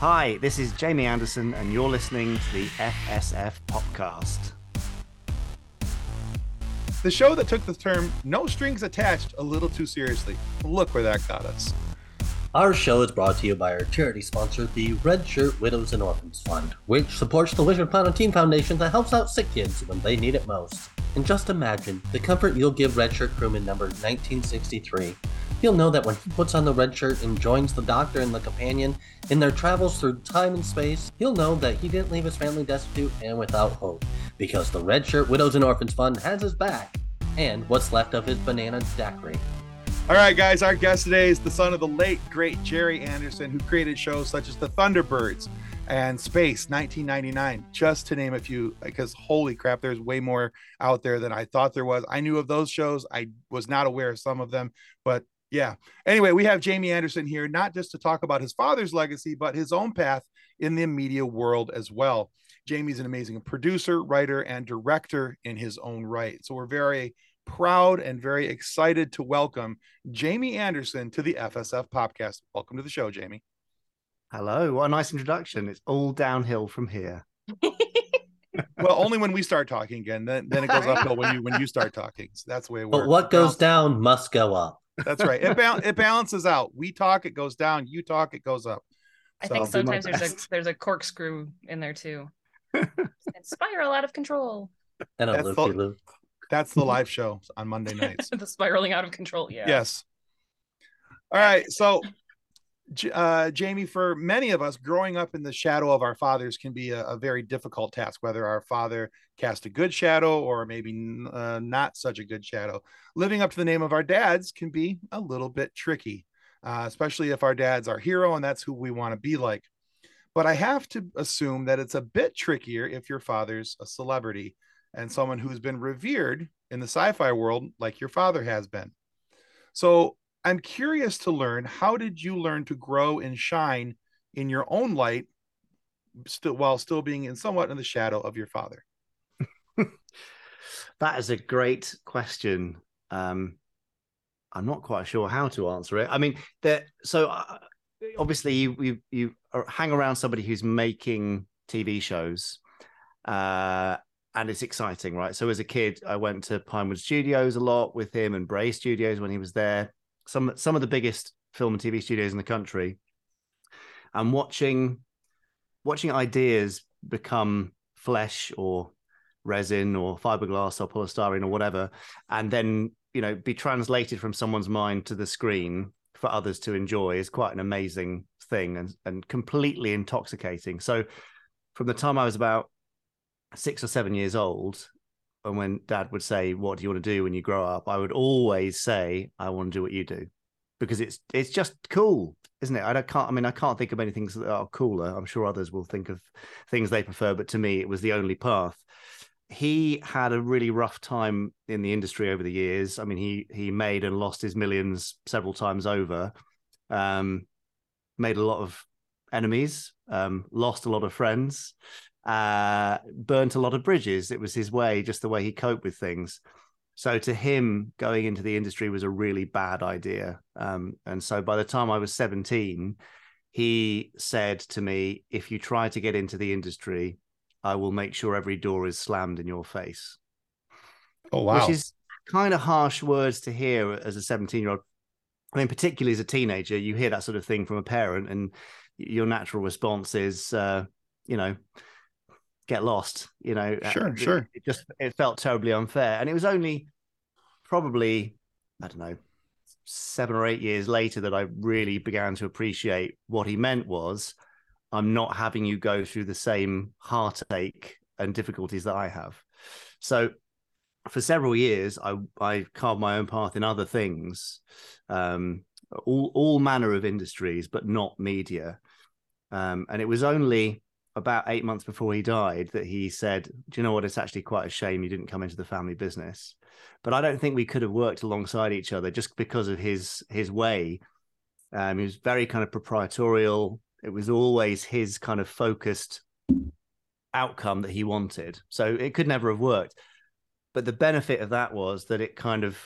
Hi, this is Jamie Anderson, and you're listening to the FSF podcast. The show that took the term "no strings attached" a little too seriously. Look where that got us. Our show is brought to you by our charity sponsor, the Red Shirt Widows and Orphans Fund, which supports the Wish Upon a Teen Foundation that helps out sick kids when they need it most. And just imagine the comfort you'll give Red Shirt crewman number 1963. You'll know that when he puts on the red shirt and joins the Doctor and the Companion in their travels through time and space, you'll know that he didn't leave his family destitute and without hope, because the Red Shirt Widows and Orphans Fund has his back, and what's left of his banana daiquiri. All right, guys, our guest today is the son of the late, great Gerry Anderson, who created shows such as the Thunderbirds and Space 1999, just to name a few, because holy crap, there's way more out there than I thought there was. I knew of those shows. I was not aware of some of them, but yeah. Anyway, we have Jamie Anderson here, not just to talk about his father's legacy, but his own path in the media world as well. Jamie's an amazing producer, writer, and director in his own right. So we're very proud and very excited to welcome Jamie Anderson to the FSF podcast. Welcome to the show, Jamie. Hello. What a nice introduction. It's all downhill from here. Well, only when we start talking again. Then it goes uphill when you start talking. So that's the way it works. But what goes down must go up. That's right. It balances out. We talk, it goes down. You talk, it goes up. So I think sometimes there's a corkscrew in there too. And spiral out of control. And a loop-de-loop. That's the live show on Monday nights. The spiraling out of control. Yeah. Yes. All right. So, Jamie, for many of us, growing up in the shadow of our fathers can be a very difficult task, whether our father cast a good shadow or maybe not such a good shadow. Living up to the name of our dads can be a little bit tricky, especially if our dad's our hero and that's who we want to be like. But I have to assume that it's a bit trickier if your father's a celebrity and someone who's been revered in the sci-fi world like your father has been. So I'm curious to learn, how did you learn to grow and shine in your own light while still being somewhat in the shadow of your father? That is a great question. I'm not quite sure how to answer it. I mean, obviously you hang around somebody who's making TV shows and it's exciting, right? So as a kid, I went to Pinewood Studios a lot with him and Bray Studios when he was there. Some of the biggest film and TV studios in the country, and watching ideas become flesh or resin or fiberglass or polystyrene or whatever, and then, you know, be translated from someone's mind to the screen for others to enjoy is quite an amazing thing and completely intoxicating. So from the time I was about 6 or 7 years old, and when Dad would say, "What do you want to do when you grow up?" I would always say, "I want to do what you do," because it's just cool, isn't it? I can't think of many things that are cooler. I'm sure others will think of things they prefer, but to me, it was the only path. He had a really rough time in the industry over the years. I mean, he made and lost his millions several times over. Made a lot of enemies, lost a lot of friends. Burnt a lot of bridges. It was his way, just the way he coped with things. So to him, going into the industry was a really bad idea. And so by the time I was 17, he said to me, "If you try to get into the industry, I will make sure every door is slammed in your face." Oh, wow. Which is kind of harsh words to hear as a 17-year-old. I mean, particularly as a teenager, you hear that sort of thing from a parent and your natural response is, get lost, sure. It felt terribly unfair. And it was only probably, I don't know, 7 or 8 years later that I really began to appreciate what he meant was, I'm not having you go through the same heartache and difficulties that I have. So for several years, I carved my own path in other things, all manner of industries, but not media. And it was only about 8 months before he died that he said, "Do you know what? It's actually quite a shame you didn't come into the family business." But I don't think we could have worked alongside each other just because of his way. He was very kind of proprietorial. It was always his kind of focused outcome that he wanted. So it could never have worked. But the benefit of that was that it kind of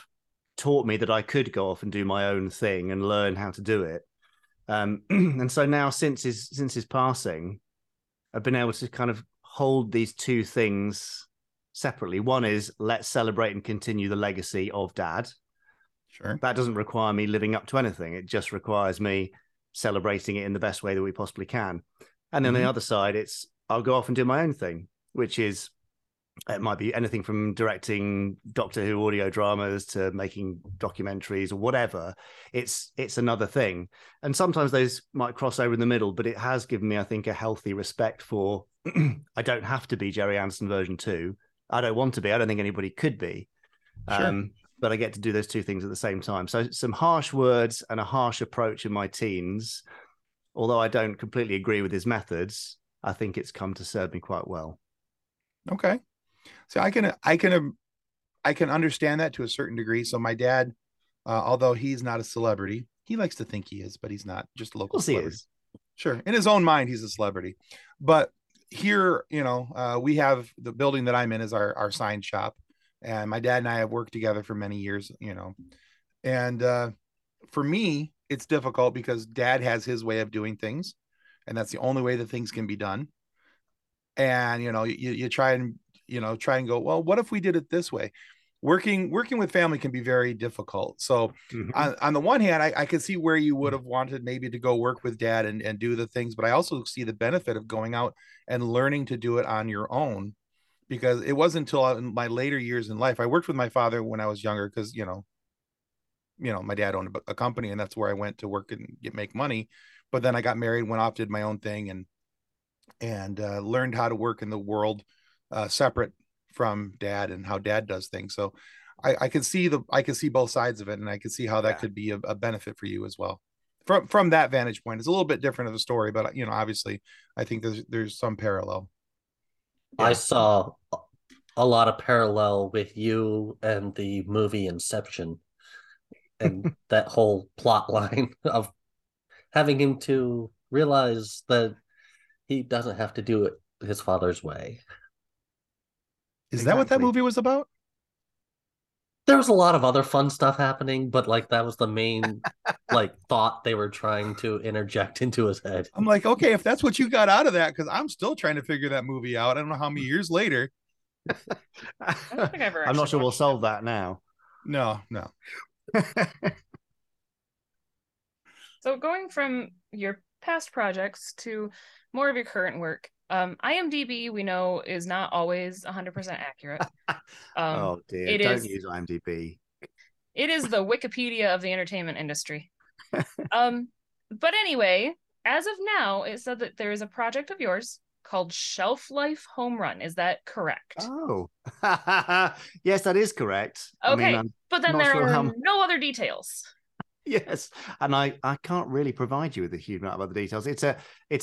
taught me that I could go off and do my own thing and learn how to do it. And so now, since his passing, I've been able to kind of hold these two things separately. One is, let's celebrate and continue the legacy of Dad. Sure. That doesn't require me living up to anything. It just requires me celebrating it in the best way that we possibly can. And then on the other side, it's, I'll go off and do my own thing, which is, it might be anything from directing Doctor Who audio dramas to making documentaries or whatever. It's another thing. And sometimes those might cross over in the middle, but it has given me, I think, a healthy respect for, I don't have to be Gerry Anderson version 2. I don't want to be. I don't think anybody could be. Sure. But I get to do those two things at the same time. So some harsh words and a harsh approach in my teens. Although I don't completely agree with his methods, I think it's come to serve me quite well. Okay. So I can understand that to a certain degree. So my dad, although he's not a celebrity, he likes to think he is, but he's not. Just a local celebrity. He is. Sure. In his own mind, he's a celebrity. But here, we have the building that I'm in is our sign shop. And my dad and I have worked together for many years, And for me, it's difficult because Dad has his way of doing things. And that's the only way that things can be done. And, you try and, go, well, what if we did it this way? Working with family can be very difficult. So on the one hand, I can see where you would have wanted maybe to go work with Dad and do the things. But I also see the benefit of going out and learning to do it on your own. Because it wasn't until in my later years in life, I worked with my father when I was younger because, my dad owned a company and that's where I went to work and make money. But then I got married, went off, did my own thing and learned how to work in the world separate from Dad and how Dad does things. So I can see both sides of it, and I can see how that could be a benefit for you as well. From that vantage point, it's a little bit different of a story, but, obviously I think there's some parallel. Yeah. I saw a lot of parallel with you and the movie Inception and that whole plot line of having him to realize that he doesn't have to do it his father's way. Is that what that movie was about? There was a lot of other fun stuff happening, but that was the main thought they were trying to interject into his head. I'm like, okay, if that's what you got out of that, because I'm still trying to figure that movie out. I don't know how many years later. I don't think I'm not sure we'll solve that now. No. So going from your past projects to more of your current work, IMDb, we know, is not always 100% accurate. Oh dear, use IMDb. It is the Wikipedia of the entertainment industry. But anyway, as of now, it said that there is a project of yours called Shelf Life Home Run. Is that correct? Oh, yes, that is correct. Okay, but then there are no other details. Yes, and I can't really provide you with a huge amount of other details. It's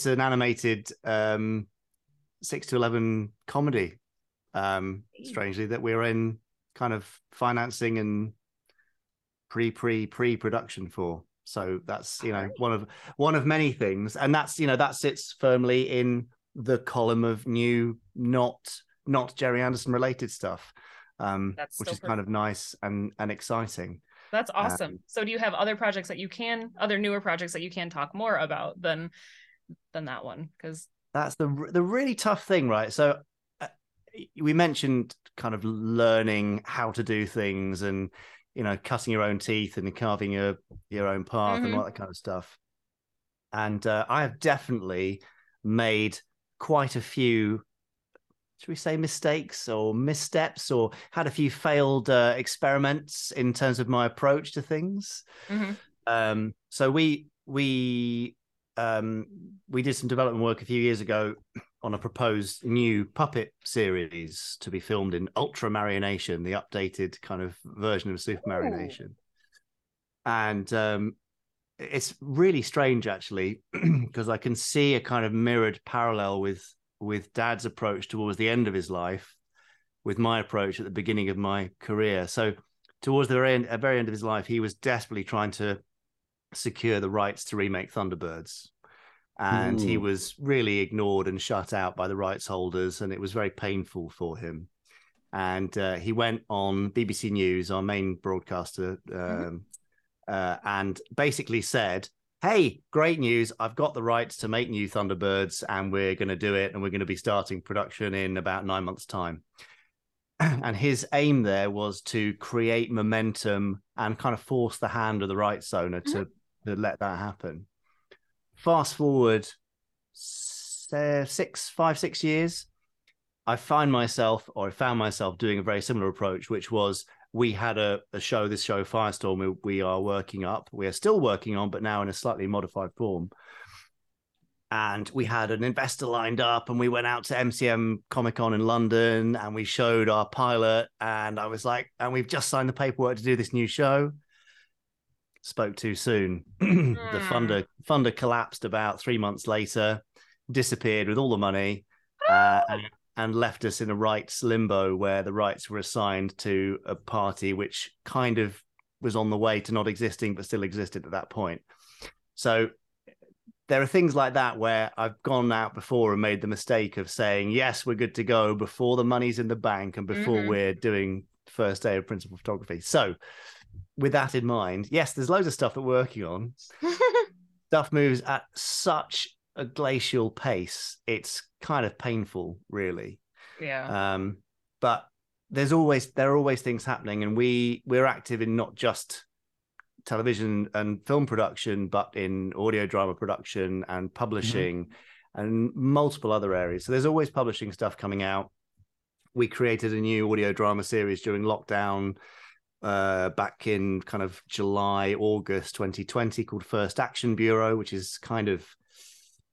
an animated 6-11 comedy, strangely, that we're in kind of financing and pre-production for. So that's, one of many things. And that's, that sits firmly in the column of new, not Gerry Anderson related stuff, which is kind of nice and exciting. That's awesome. So do you have other newer projects that you can talk more about than that one? Because that's the really tough thing, right? So we mentioned kind of learning how to do things and, cutting your own teeth and carving your own path and all that kind of stuff. And I have definitely made quite a few, should we say, mistakes or missteps, or had a few failed experiments in terms of my approach to things. So we did some development work a few years ago on a proposed new puppet series to be filmed in Ultra Marionation, the updated kind of version of Super Marionation. And it's really strange, actually, because I can see a kind of mirrored parallel with Dad's approach towards the end of his life, with my approach at the beginning of my career. So towards the very end of his life, he was desperately trying to secure the rights to remake Thunderbirds. And he was really ignored and shut out by the rights holders. And it was very painful for him. And he went on BBC News, our main broadcaster, and basically said, hey, great news, I've got the rights to make new Thunderbirds and we're going to do it and we're going to be starting production in about 9 months' time. And his aim there was to create momentum and kind of force the hand of the rights owner to let that happen. Fast forward 5, 6 years, I found myself doing a very similar approach, which was we had a show, this show Firestorm, we are still working on, but now in a slightly modified form. And we had an investor lined up and we went out to MCM Comic-Con in London and we showed our pilot. And I was like, and we've just signed the paperwork to do this new show. Spoke too soon. The funder collapsed about 3 months later, disappeared with all the money and left us in a rights limbo where the rights were assigned to a party which kind of was on the way to not existing, but still existed at that point. So there are things like that where I've gone out before and made the mistake of saying, yes, we're good to go before the money's in the bank and before we're doing first day of principal photography. So with that in mind, yes, there's loads of stuff that we're working on. Stuff moves at such a glacial pace. It's kind of painful, really. Yeah. But there are always things happening, and we're active in not just television and film production, but in audio drama production and publishing and multiple other areas. So there's always publishing stuff coming out. We created a new audio drama series during lockdown back in kind of July, August 2020 called First Action Bureau, which is kind of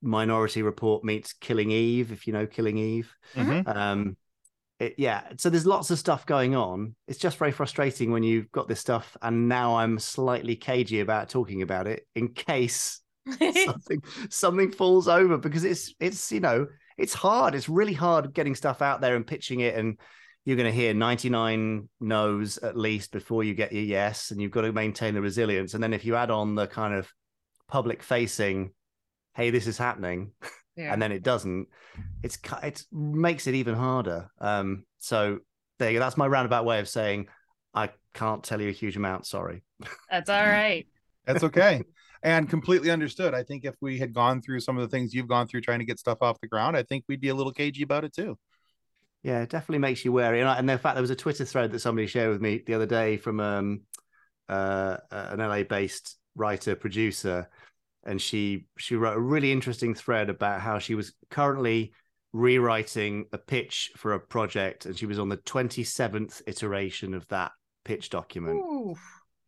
Minority Report meets Killing Eve, if you know Killing Eve. So there's lots of stuff going on. It's just very frustrating when you've got this stuff, and now I'm slightly cagey about talking about it in case something falls over, because it's hard. It's really hard getting stuff out there and pitching it, and you're going to hear 99 no's at least before you get your yes, and you've got to maintain the resilience. And then if you add on the kind of public facing, hey, this is happening. Yeah. And then it doesn't. It makes it even harder. So there you go. That's my roundabout way of saying I can't tell you a huge amount. Sorry. That's all right. That's okay, and completely understood. I think if we had gone through some of the things you've gone through trying to get stuff off the ground, I think we'd be a little cagey about it too. Yeah, it definitely makes you wary. And in fact, there was a Twitter thread that somebody shared with me the other day from an LA-based writer producer. And she wrote a really interesting thread about how she was currently rewriting a pitch for a project, and she was on the 27th iteration of that pitch document. Ooh,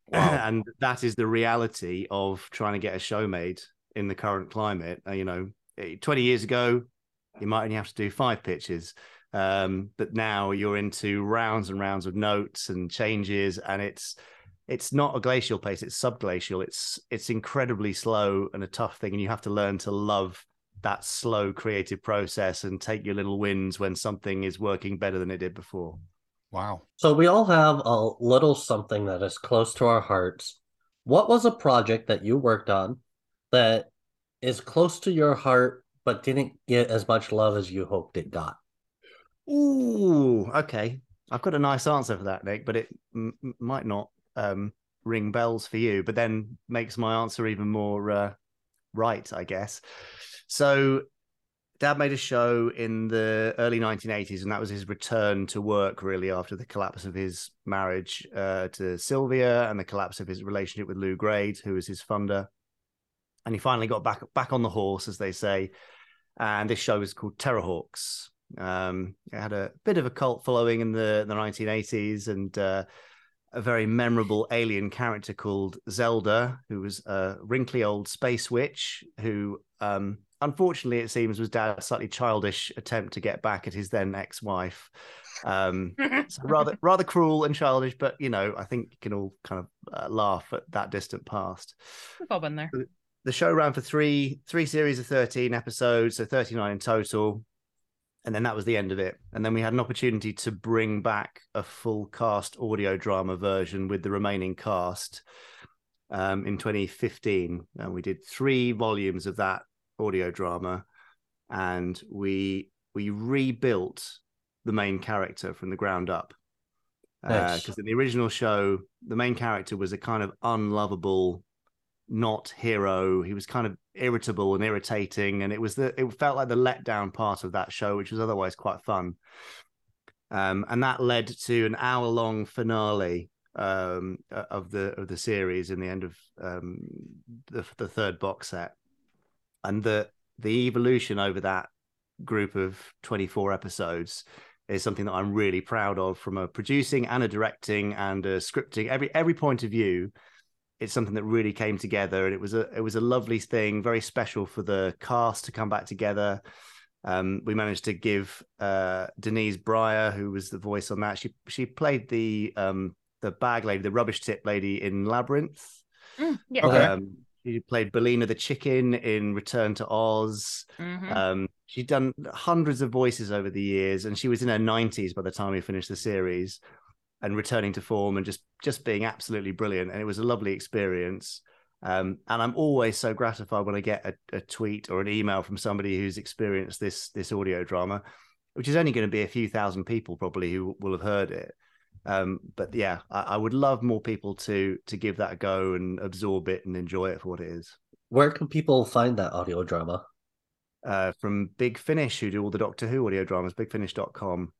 wow. And that is the reality of trying to get a show made in the current climate. 20 years ago, you might only have to do 5 pitches. But now you're into rounds and rounds of notes and changes, and it's not a glacial pace, it's subglacial. It's incredibly slow and a tough thing, and you have to learn to love that slow creative process and take your little wins when something is working better than it did before. Wow. So we all have a little something that is close to our hearts. What was a project that you worked on that is close to your heart but didn't get as much love as you hoped it got? Ooh, okay. I've got a nice answer for that, Nick, but it might not ring bells for you, but then makes my answer even more right, I guess. So Dad made a show in the early 1980s, and that was his return to work, really, after the collapse of his marriage to Sylvia and the collapse of his relationship with Lou Grade, who was his funder. And he finally got back on the horse, as they say, and this show was called Terrahawks. It had a bit of a cult following in the 1980s, and a very memorable alien character called Zelda, who was a wrinkly old space witch who, unfortunately, it seems, was Dad's slightly childish attempt to get back at his then ex-wife. So rather cruel and childish, but, I think you can all kind of laugh at that distant past. We've all been there. The show ran for three series of 13 episodes, so 39 in total. And then that was the end of it. And then we had an opportunity to bring back a full cast audio drama version with the remaining cast in 2015. And we did 3 volumes of that audio drama. And we rebuilt the main character from the ground up. Because in the original show, the main character was a kind of unlovable not hero. He was kind of irritable and irritating, and it felt like the letdown part of that show, which was otherwise quite fun. And that led to an hour-long finale of the series in the end of the third box set, and the evolution over that group of 24 episodes is something that I'm really proud of, from a producing and a directing and a scripting, every point of view. It's something that really came together, and it was a lovely thing, very special for the cast to come back together. We managed to give Denise Breyer, who was the voice on that, she played the bag lady, the rubbish tip lady in Labyrinth. Yeah. Okay. She played Belina the chicken in Return to Oz. Mm-hmm. She'd done hundreds of voices over the years, and she was in her 90s by the time we finished the series, and returning to form and just being absolutely brilliant. And it was a lovely experience. And I'm always so gratified when I get a tweet or an email from somebody who's experienced this audio drama, which is only going to be a few thousand people probably who will have heard it. But yeah, I would love more people to give that a go and absorb it and enjoy it for what it is. Where can people find that audio drama? From Big Finish, who do all the Doctor Who audio dramas, bigfinish.com.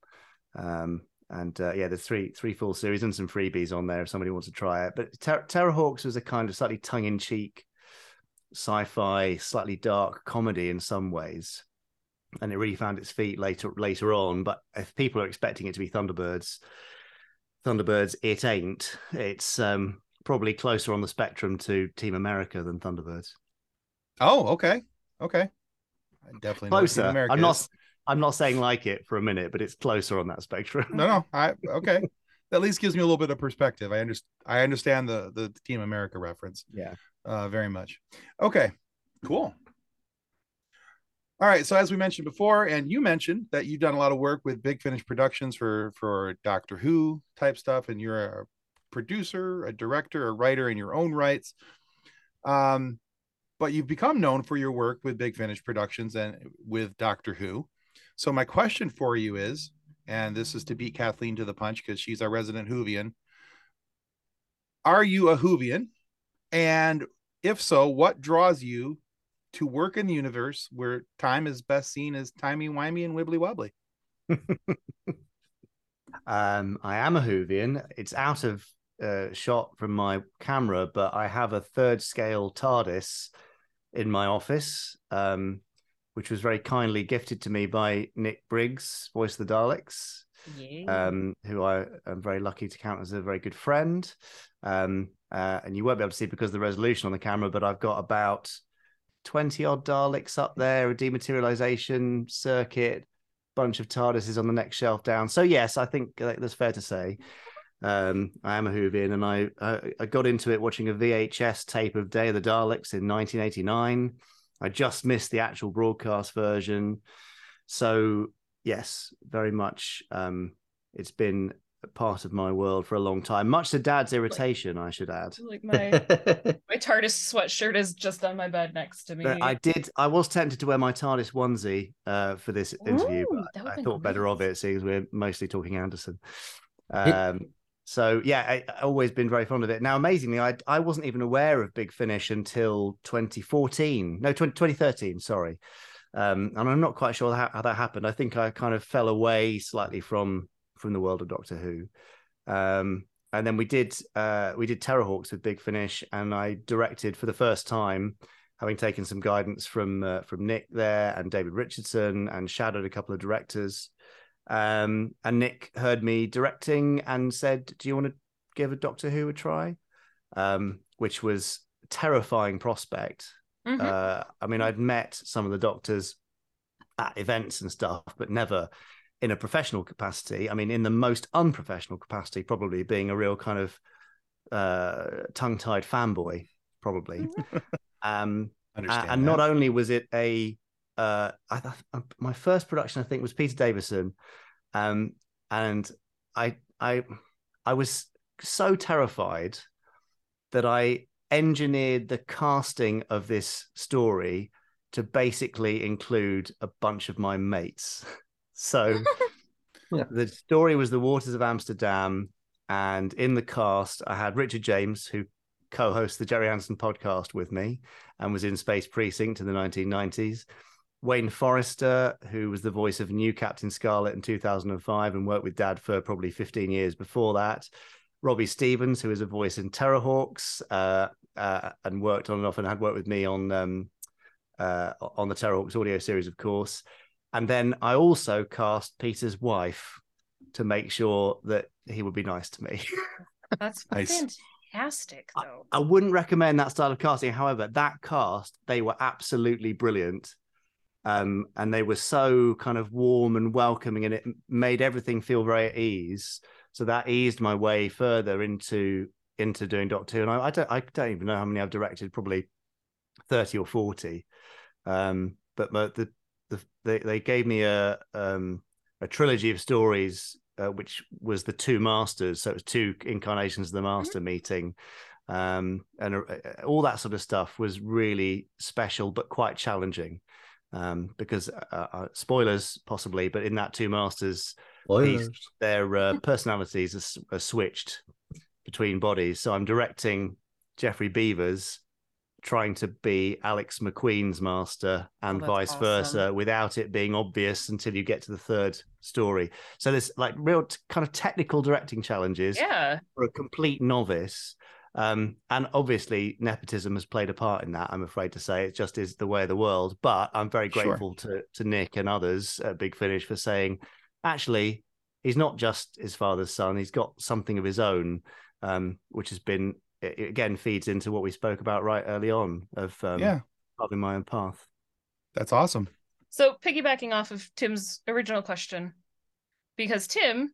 And there's three full series and some freebies on there if somebody wants to try it. But Terrahawks was a kind of slightly tongue-in-cheek sci-fi, slightly dark comedy in some ways, and it really found its feet later on. But if people are expecting it to be Thunderbirds, it ain't. It's probably closer on the spectrum to Team America than Thunderbirds. Oh, okay. I definitely closer. Know Team America I'm not saying like it for a minute, but it's closer on that spectrum. No. Okay. That at least gives me a little bit of perspective. I understand the Team America reference. Yeah. Very much. Okay. Cool. All right. So as we mentioned before, and you mentioned that you've done a lot of work with Big Finish Productions for Doctor Who type stuff, and you're a producer, a director, a writer in your own rights. But you've become known for your work with Big Finish Productions and with Doctor Who. So my question for you is, and this is to beat Kathleen to the punch because she's our resident Whovian. Are you a Whovian? And if so, what draws you to work in the universe where time is best seen as timey-wimey and wibbly-wobbly? I am a Whovian. It's out of shot from my camera, but I have a third scale TARDIS in my office, which was very kindly gifted to me by Nick Briggs, voice of the Daleks, who I am very lucky to count as a very good friend. And you won't be able to see because of the resolution on the camera, but I've got about 20-odd Daleks up there, a dematerialization circuit, bunch of TARDISes on the next shelf down. So yes, I think that's fair to say. I am a Whovian, and I got into it watching a VHS tape of Day of the Daleks in 1989. I just missed the actual broadcast version. So yes, very much. It's been a part of my world for a long time, much to Dad's irritation, I should add. Like my TARDIS sweatshirt is just on my bed next to me. But I was tempted to wear my TARDIS onesie for this interview, but I thought better of it, seeing as we're mostly talking Anderson. So yeah, I've always been very fond of it. Now, amazingly, I wasn't even aware of Big Finish until 2013, sorry. And I'm not quite sure how that happened. I think I kind of fell away slightly from the world of Doctor Who. And then we did Terrahawks with Big Finish, and I directed for the first time, having taken some guidance from Nick there and David Richardson, and shadowed a couple of directors. And Nick heard me directing and said, do you want to give a Doctor Who a try? Which was a terrifying prospect. Mm-hmm. I mean, I'd met some of the doctors at events and stuff, but never in a professional capacity. I mean, in the most unprofessional capacity, probably being a real kind of tongue-tied fanboy, probably. And not only was it my first production, I think, was Peter Davison, and I was so terrified that I engineered the casting of this story to basically include a bunch of my mates. So yeah. The story was The Waters of Amsterdam, and in the cast I had Richard James, who co-hosts the Gerry Anderson podcast with me and was in Space Precinct in the 1990s. Wayne Forrester, who was the voice of New Captain Scarlet in 2005 and worked with Dad for probably 15 years before that. Robbie Stevens, who is a voice in Terrahawks and worked on and off and had worked with me on the Terrahawks audio series, of course. And then I also cast Peter's wife to make sure that he would be nice to me. That's nice. Fantastic, though. I wouldn't recommend that style of casting. However, that cast, they were absolutely brilliant. And they were so kind of warm and welcoming, and it made everything feel very at ease. So that eased my way further into doing Doctor Who. And I don't even know how many I've directed, probably 30 or 40. But they gave me a trilogy of stories, which was the Two Masters. So it was two incarnations of the Master meeting. And all that sort of stuff was really special, but quite challenging. Because spoilers possibly, but in that Two Masters piece, their personalities are switched between bodies. So I'm directing Jeffrey Beavers trying to be Alex McQueen's master and vice versa, without it being obvious until you get to the third story. So there's like real kind of technical directing challenges for a complete novice. And obviously nepotism has played a part in that, I'm afraid to say. It just is the way of the world. But I'm very grateful to Nick and others at Big Finish for saying, actually, he's not just his father's son. He's got something of his own, which has been, it again, feeds into what we spoke about right early on of carving my own path. That's awesome. So piggybacking off of Tim's original question, because Tim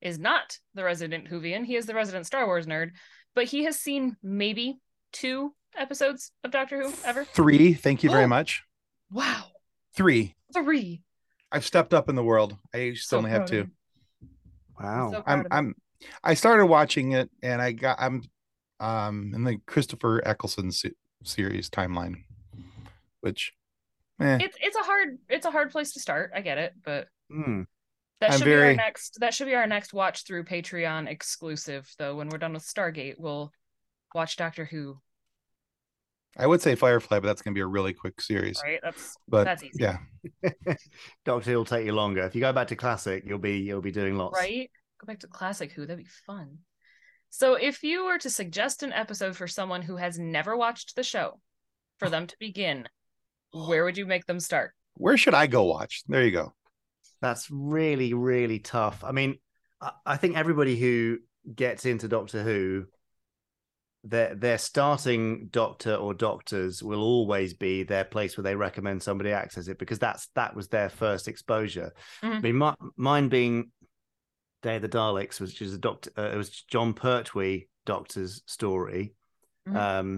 is not the resident Whovian, he is the resident Star Wars nerd. But he has seen maybe 2 episodes of Doctor Who ever. 3. Thank you very much. Wow. 3. I've stepped up in the world. I still only have 2. Wow. So I started watching it, and I'm in the Christopher Eccleston series timeline, which it's a hard place to start. I get it, but That should be our next watch through Patreon exclusive, though. When we're done with Stargate, we'll watch Doctor Who. I would say Firefly, but that's going to be a really quick series. Right? That's easy. Yeah, Doctor Who will take you longer. If you go back to classic, you'll be doing lots. Right? Go back to classic Who. That'd be fun. So, if you were to suggest an episode for someone who has never watched the show, for them to begin, where would you make them start? Where should I go watch? There you go. That's really, really tough. I mean, I think everybody who gets into Doctor Who, their starting doctor or doctors will always be their place where they recommend somebody access it, because that was their first exposure. Mm-hmm. I mean, mine being Day of the Daleks, which is it was John Pertwee Doctor's story. Mm-hmm.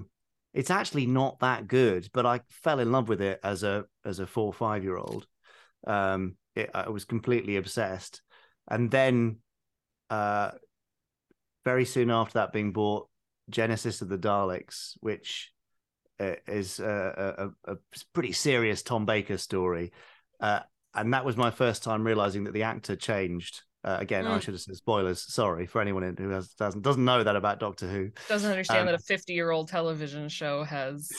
It's actually not that good, but I fell in love with it as a 4 or 5 year old. I was completely obsessed, and then very soon after that being bought Genesis of the Daleks, which is a pretty serious Tom Baker story, and that was my first time realizing that the actor changed. I should have said spoilers, sorry, for anyone who doesn't know that about Doctor Who, doesn't understand that a 50-year-old television show has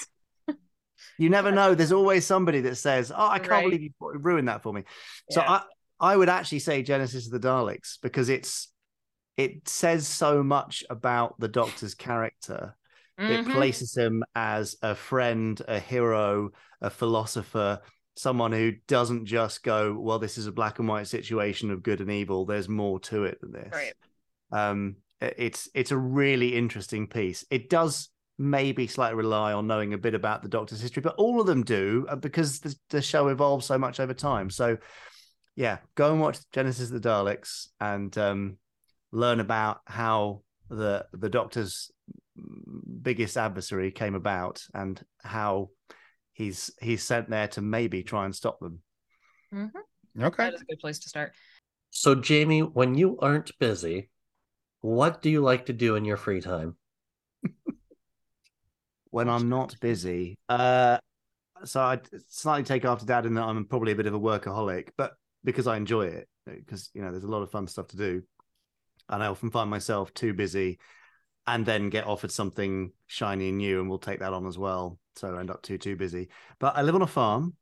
you never know. There's always somebody that says, "Oh, I can't believe you ruined that for me." Yeah. So I would actually say Genesis of the Daleks, because it says so much about the Doctor's character. Mm-hmm. It places him as a friend, a hero, a philosopher, someone who doesn't just go, "Well, this is a black and white situation of good and evil. There's more to it than this." Right. It's a really interesting piece. It does maybe slightly rely on knowing a bit about the Doctor's history, but all of them do, because the show evolves so much over time. So yeah, go and watch Genesis of the Daleks and learn about how the Doctor's biggest adversary came about and how he's sent there to maybe try and stop them. Mm-hmm. Okay. That is a good place to start. So Jamie, when you aren't busy, what do you like to do in your free time? When I'm not busy. So I slightly take after Dad in that I'm probably a bit of a workaholic, but because I enjoy it, because, you know, there's a lot of fun stuff to do. And I often find myself too busy and then get offered something shiny and new, and we'll take that on as well. So I end up too busy. But I live on a farm,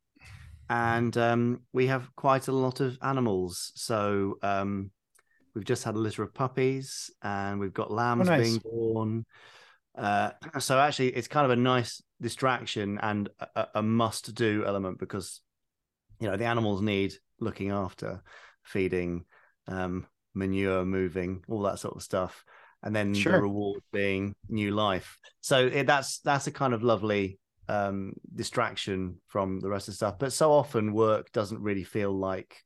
and we have quite a lot of animals. So we've just had a litter of puppies, and we've got lambs being born. So actually, it's kind of a nice distraction and a must-do element, because you know the animals need looking after, feeding, manure, moving, all that sort of stuff. And then the reward being new life. So that's a kind of lovely distraction from the rest of the stuff. But so often work doesn't really feel like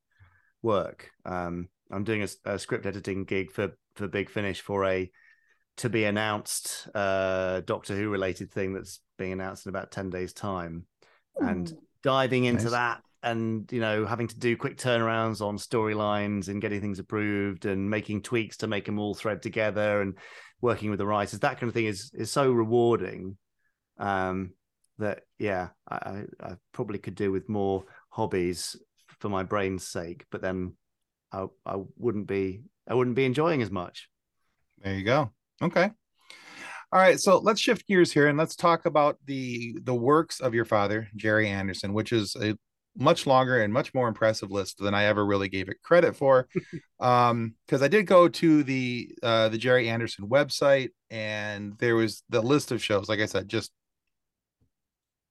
work. I'm doing a script editing gig for Big Finish for a to-be-announced Doctor Who-related thing that's being announced in about 10 days' time. And diving into that, and you know, having to do quick turnarounds on storylines and getting things approved and making tweaks to make them all thread together and working with the writers, that kind of thing is so rewarding that I probably could do with more hobbies for my brain's sake, but then I wouldn't be enjoying as much. There you go. Okay. All right, so let's shift gears here and let's talk about the works of your father, Gerry Anderson, which is a much longer and much more impressive list than I ever really gave it credit for. Because I did go to the Gerry Anderson website, and there was the list of shows. Like I said,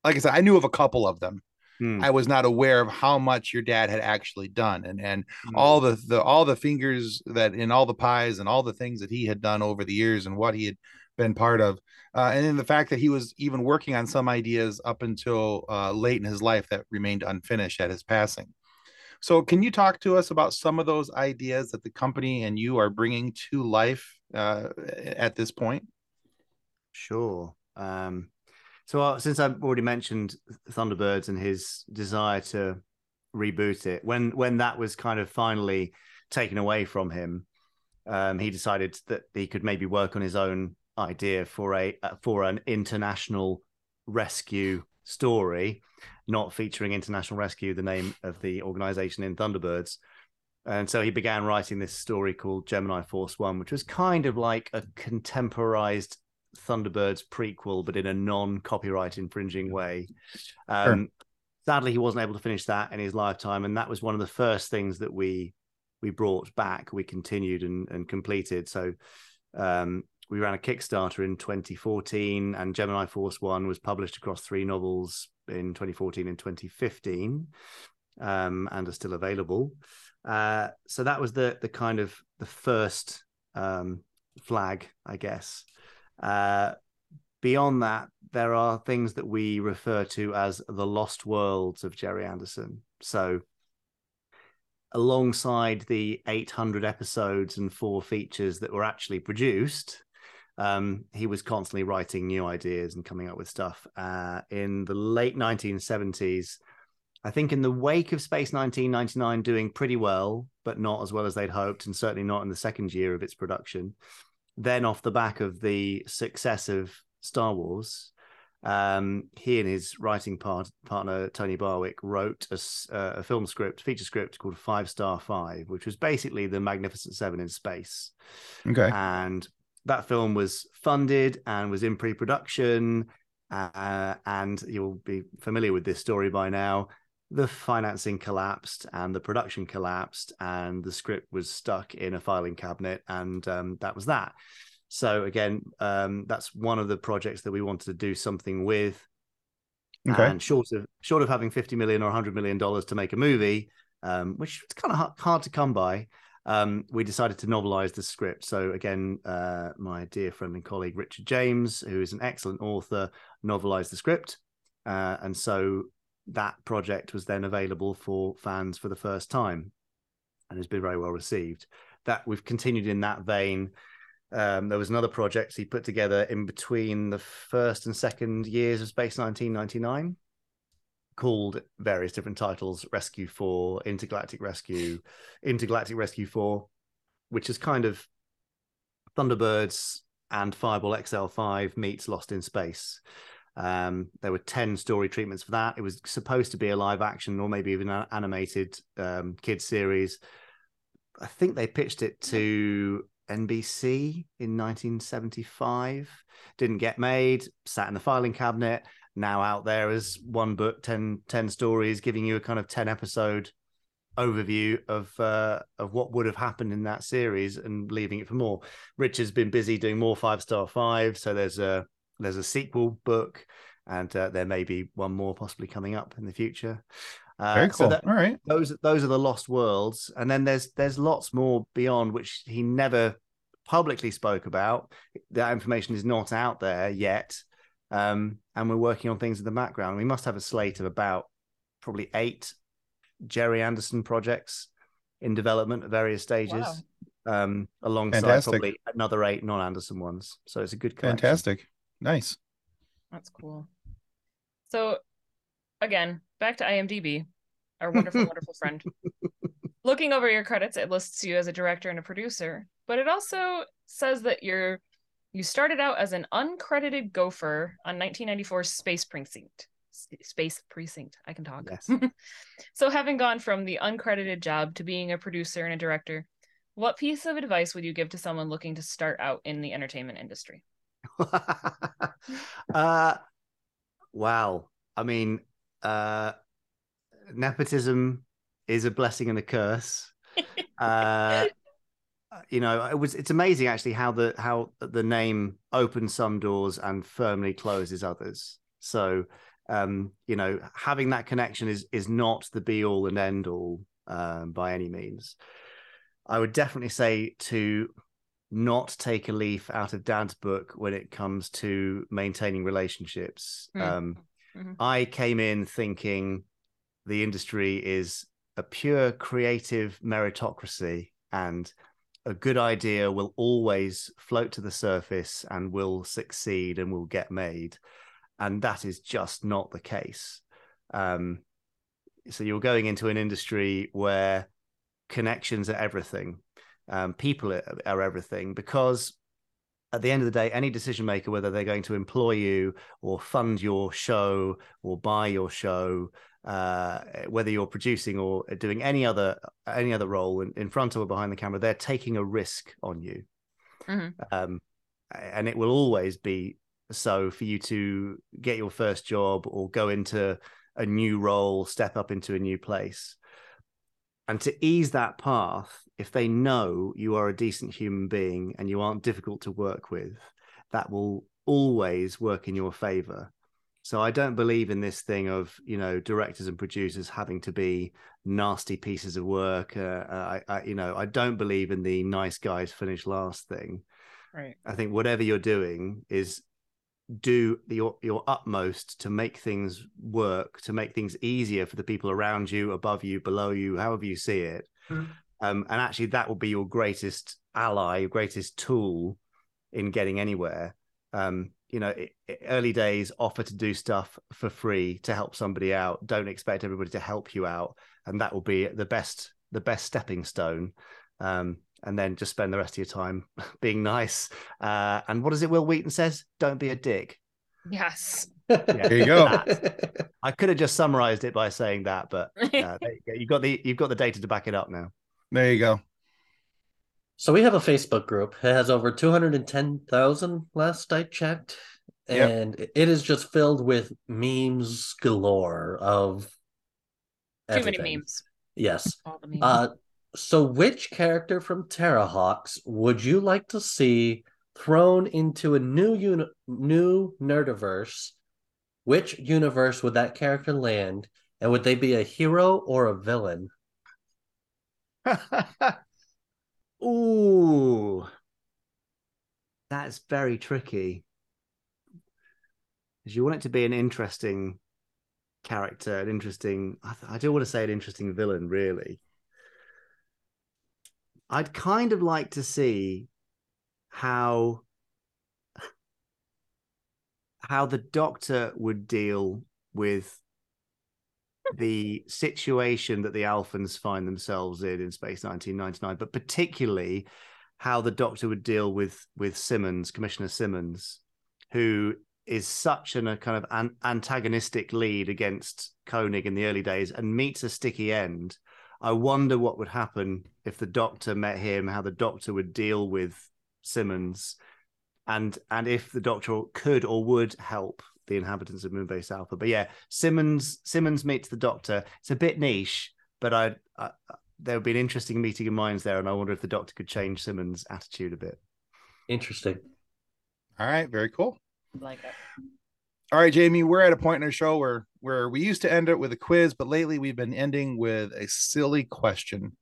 I knew of a couple of them. I was not aware of how much your dad had actually done, and all the fingers that in all the pies and all the things that he had done over the years and what he had been part of, and then the fact that he was even working on some ideas up until late in his life that remained unfinished at his passing. So can you talk to us about some of those ideas that the company and you are bringing to life at this point? Sure. So since I've already mentioned Thunderbirds and his desire to reboot it, when that was kind of finally taken away from him, he decided that he could maybe work on his own idea for an international rescue story, not featuring International Rescue, the name of the organization in Thunderbirds. And so he began writing this story called Gemini Force One, which was kind of like a contemporized Thunderbirds prequel, but in a non-copyright infringing way. Sadly, he wasn't able to finish that in his lifetime, and that was one of the first things that we brought back. We continued and completed. So we ran a Kickstarter in 2014, and Gemini Force One was published across 3 novels in 2014 and 2015, and are still available. So that was the kind of the first flag, I guess. Beyond that, there are things that we refer to as the lost worlds of Gerry Anderson. So alongside the 800 episodes and 4 features that were actually produced, he was constantly writing new ideas and coming up with stuff. In the late 1970s, I think in the wake of Space 1999 doing pretty well, but not as well as they'd hoped, and certainly not in the second year of its production, then off the back of the success of Star Wars, he and his writing partner, Tony Barwick, wrote a feature script called 5 Star 5, which was basically the Magnificent Seven in space. Okay. And that film was funded and was in pre-production. And you'll be familiar with this story by now. The financing collapsed and the production collapsed and the script was stuck in a filing cabinet, and that was that. So again, that's one of the projects that we wanted to do something with. Okay. And short of having $50 million or $100 million to make a movie, which it's kind of hard to come by, we decided to novelize the script. So again, my dear friend and colleague Richard James, who is an excellent author, novelized the script, and so that project was then available for fans for the first time, and has been very well received. That we've continued in that vein. There was another project he put together in between the first and second years of Space 1999 called various different titles: Rescue 4, Intergalactic Rescue, Intergalactic Rescue 4, which is kind of Thunderbirds and Fireball XL5 meets Lost in Space. There were 10 story treatments for that. It was supposed to be a live action or maybe even an animated kids series. I think they pitched it to NBC in 1975. Didn't get made, sat in the filing cabinet, now out there as one book, 10 stories, giving you a kind of 10 episode overview of what would have happened in that series and leaving it for more. Richard's been busy doing more Five Star Five, so there's a sequel book, and there may be one more possibly coming up in the future. Very cool. So that, all right, those are the Lost Worlds, and then there's lots more beyond, which he never publicly spoke about. That information is not out there yet, and we're working on things in the background. We must have a slate of about probably 8 Gerry Anderson projects in development at various stages. Wow. Alongside fantastic. Probably another 8 non-Anderson ones. So it's a good collection. Fantastic. Nice. That's cool. So again, back to IMDb, our wonderful, wonderful friend. Looking over your credits, it lists you as a director and a producer, but it also says that you started out as an uncredited gopher on 1994's Space Precinct. Space Precinct. I can talk. Yes. So having gone from the uncredited job to being a producer and a director, what piece of advice would you give to someone looking to start out in the entertainment industry? Wow. I mean, nepotism is a blessing and a curse. You know, it's amazing actually how the name opens some doors and firmly closes others. So you know, having that connection is not the be all and end all by any means. I would definitely say to not take a leaf out of Dad's book when it comes to maintaining relationships. I came in thinking the industry is a pure creative meritocracy, and a good idea will always float to the surface and will succeed and will get made. And that is just not the case. So you're going into an industry where connections are everything. People are everything, because at the end of the day, any decision maker, whether they're going to employ you or fund your show or buy your show, whether you're producing or doing any other role in front of or behind the camera, they're taking a risk on you. And it will always be so for you to get your first job or go into a new role, step up into a new place. And to ease that path, if they know you are a decent human being and you aren't difficult to work with, that will always work in your favor. So I don't believe in this thing of, you know, directors and producers having to be nasty pieces of work. You know, I don't believe in the nice guys finish last thing. Right. I think whatever you're doing is do your utmost to make things work, to make things easier for the people around you, above you, below you, however you see it. And actually that will be your greatest ally, your greatest tool in getting anywhere. You know, early days, offer to do stuff for free to help somebody out. Don't expect everybody to help you out, and that will be the best stepping stone. And then just spend the rest of your time being nice. And what is it Will Wheaton says? Don't be a dick. Yes. Yeah, there you go. I could have just summarized it by saying that, but you've got the data to back it up now. There you go. So we have a Facebook group. It has over 210,000 last I checked. And it is just filled with memes galore of everything. Too many memes. Yes. All the memes. So which character from Terrahawks would you like to see thrown into a new nerdiverse? Which universe would that character land? And would they be a hero or a villain? Ooh. That's very tricky. Because you want it to be an interesting character, I do want to say an interesting villain, really. I'd kind of like to see how the Doctor would deal with the situation that the Alphans find themselves in Space 1999, but particularly how the Doctor would deal with Simmons, Commissioner Simmons, who is such an antagonistic lead against Koenig in the early days and meets a sticky end. I wonder what would happen if the Doctor met him, how the Doctor would deal with Simmons, and if the Doctor could or would help the inhabitants of Moonbase Alpha. But yeah, Simmons meets the Doctor. It's a bit niche, but I there would be an interesting meeting of minds there, and I wonder if the Doctor could change Simmons' attitude a bit. Interesting. All right, very cool. I like it. All right, Jamie, we're at a point in our show where we used to end it with a quiz, but lately we've been ending with a silly question.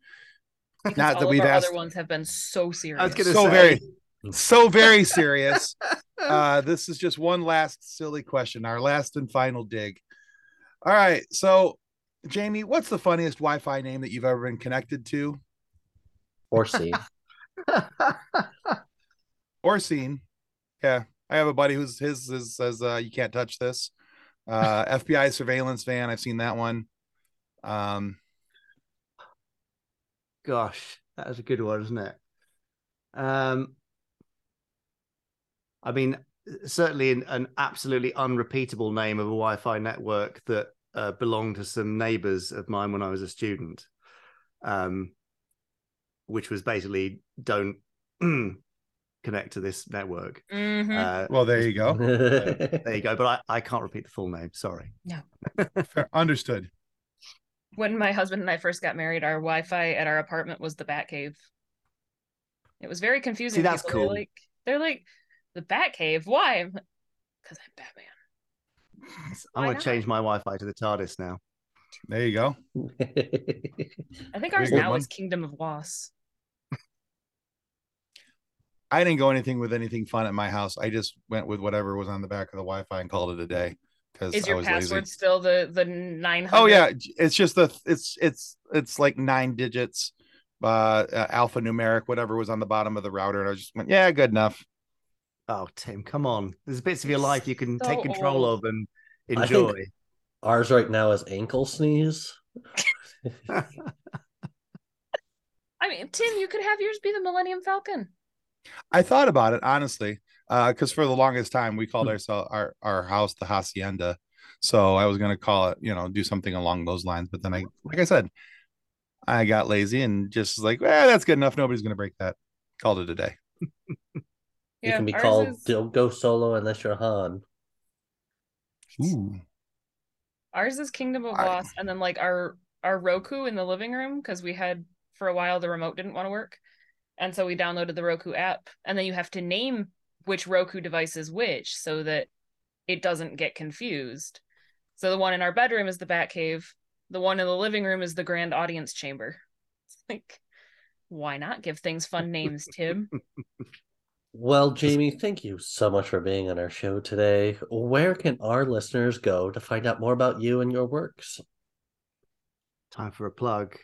Because not that we've asked. Other ones have been so serious. I was gonna say. So very serious. This is just one last silly question, our last and final dig. All right, so Jamie, what's the funniest Wi-Fi name that you've ever been connected to? Or seen. Or seen. Yeah. I have a buddy who's his says you can't touch this. FBI surveillance van. I've seen that one. Gosh, that was a good one, isn't it? I mean, certainly an absolutely unrepeatable name of a Wi-Fi network that belonged to some neighbors of mine when I was a student, which was basically don't connect to this network. Mm-hmm. Well, there you go. There you go. But I can't repeat the full name. Sorry. No. Understood. When my husband and I first got married, our Wi-Fi at our apartment was the Batcave. It was very confusing. See, that's cool. They're like, the Batcave? Why? Because I'm Batman. I'm going to change my Wi-Fi to the TARDIS now. There you go. I think ours now is Kingdom of Loss. I didn't go anything with anything fun at my house. I just went with whatever was on the back of the Wi-Fi and called it a day. Is your password still the 900? Oh yeah, it's just it's like 9 digits, alphanumeric, whatever was on the bottom of the router, and I just went, yeah, good enough. Oh Tim, come on! There's bits of your life you can take control of and enjoy. I think ours right now is ankle sneeze. I mean, Tim, you could have yours be the Millennium Falcon. I thought about it, honestly, because for the longest time we called ourselves our house the Hacienda. So I was going to call it, do something along those lines. But then I got lazy and just was like, that's good enough. Nobody's going to break that. Called it a day. You can be called don't go solo unless you're Han. Ooh. Ours is Kingdom of Lost. And then like our Roku in the living room, because we had for a while the remote didn't want to work. And so we downloaded the Roku app, and then you have to name which Roku device is which so that it doesn't get confused. So the one in our bedroom is the Batcave. The one in the living room is the Grand Audience Chamber. It's like, why not give things fun names, Tim? Well, Jamie, thank you so much for being on our show today. Where can our listeners go to find out more about you and your works? Time for a plug.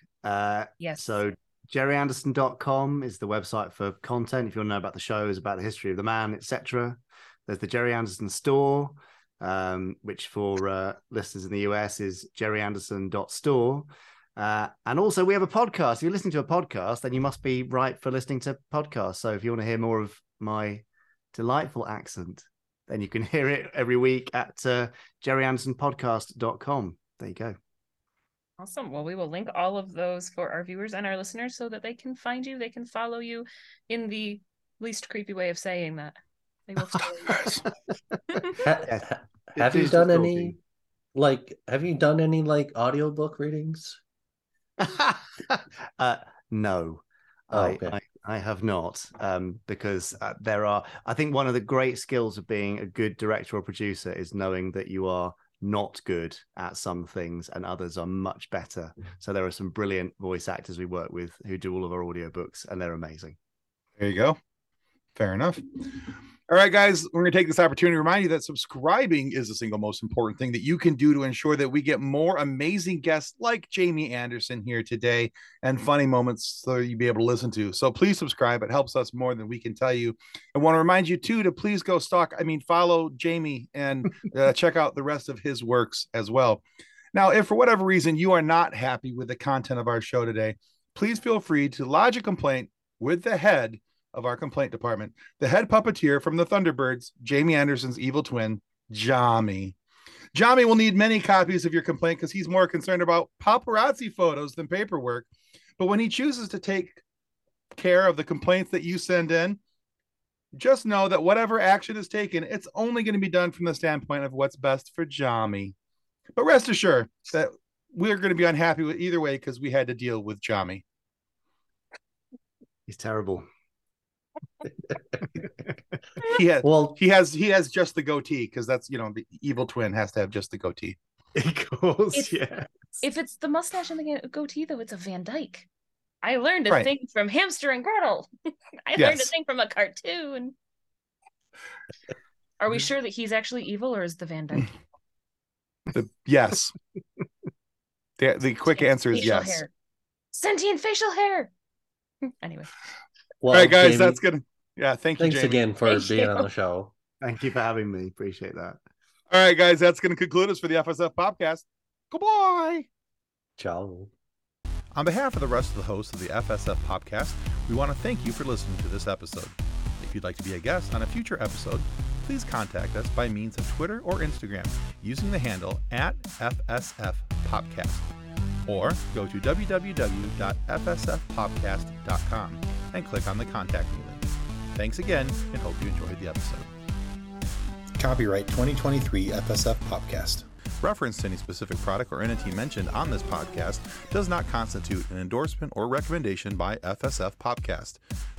Yes. So GerryAnderson.com is the website for content. If you want to know about the shows, about the history of the man, etc. There's the Gerry Anderson store, which for listeners in the US is GerryAnderson.store. And also we have a podcast. If you're listening to a podcast, then you must be right for listening to podcasts. So if you want to hear more of my delightful accent, then you can hear it every week at GerryAndersonPodcast.com. There you go. Awesome. Well, we will link all of those for our viewers and our listeners so that they can find you. They can follow you in the least creepy way of saying that. They will follow you. Have you done any audiobook readings? No. Oh, okay. I have not, because I think one of the great skills of being a good director or producer is knowing that you are not good at some things and others are much better. So there are some brilliant voice actors we work with who do all of our audiobooks, and they're amazing. There you go. Fair enough. All right, guys, we're going to take this opportunity to remind you that subscribing is the single most important thing that you can do to ensure that we get more amazing guests like Jamie Anderson here today and funny moments so you'll be able to listen to. So please subscribe. It helps us more than we can tell you. I want to remind you, too, to please go follow Jamie and check out the rest of his works as well. Now, if for whatever reason you are not happy with the content of our show today, please feel free to lodge a complaint with the head of our complaint department, the head puppeteer from the Thunderbirds, Jamie Anderson's evil twin, Jamie. Jamie will need many copies of your complaint because he's more concerned about paparazzi photos than paperwork. But when he chooses to take care of the complaints that you send in, just know that whatever action is taken, it's only going to be done from the standpoint of what's best for Jamie. But rest assured that we're going to be unhappy with either way because we had to deal with Jamie. He's terrible. He has just the goatee because that's, you know, the evil twin has to have just the goatee. If it's the mustache and the goatee, though, it's a Van Dyke. I learned a thing from Hamster and Gretel. I learned a thing from a cartoon. Are we sure that he's actually evil, or is the Van Dyke? Yes. The quick answer is yes. Hair. Sentient facial hair. Anyway. Well, all right, guys, Jamie, that's good. Yeah, thanks Jamie. Again for being on the show. Thank you for having me. Appreciate that. All right, guys, that's going to conclude us for the FSF podcast. Goodbye. Ciao. On behalf of the rest of the hosts of the FSF podcast, we want to thank you for listening to this episode. If you'd like to be a guest on a future episode, please contact us by means of Twitter or Instagram using the handle @FSFpodcast, or go to www.fsfpodcast.com and click on the Contact Me link. Thanks again, and hope you enjoyed the episode. Copyright 2023 FSF Podcast. Reference to any specific product or entity mentioned on this podcast does not constitute an endorsement or recommendation by FSF Podcast.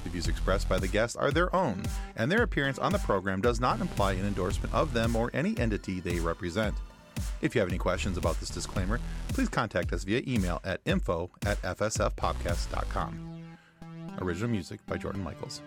The views expressed by the guests are their own, and their appearance on the program does not imply an endorsement of them or any entity they represent. If you have any questions about this disclaimer, please contact us via email at info@fsfpodcast.com. Original music by Jordan Michaels.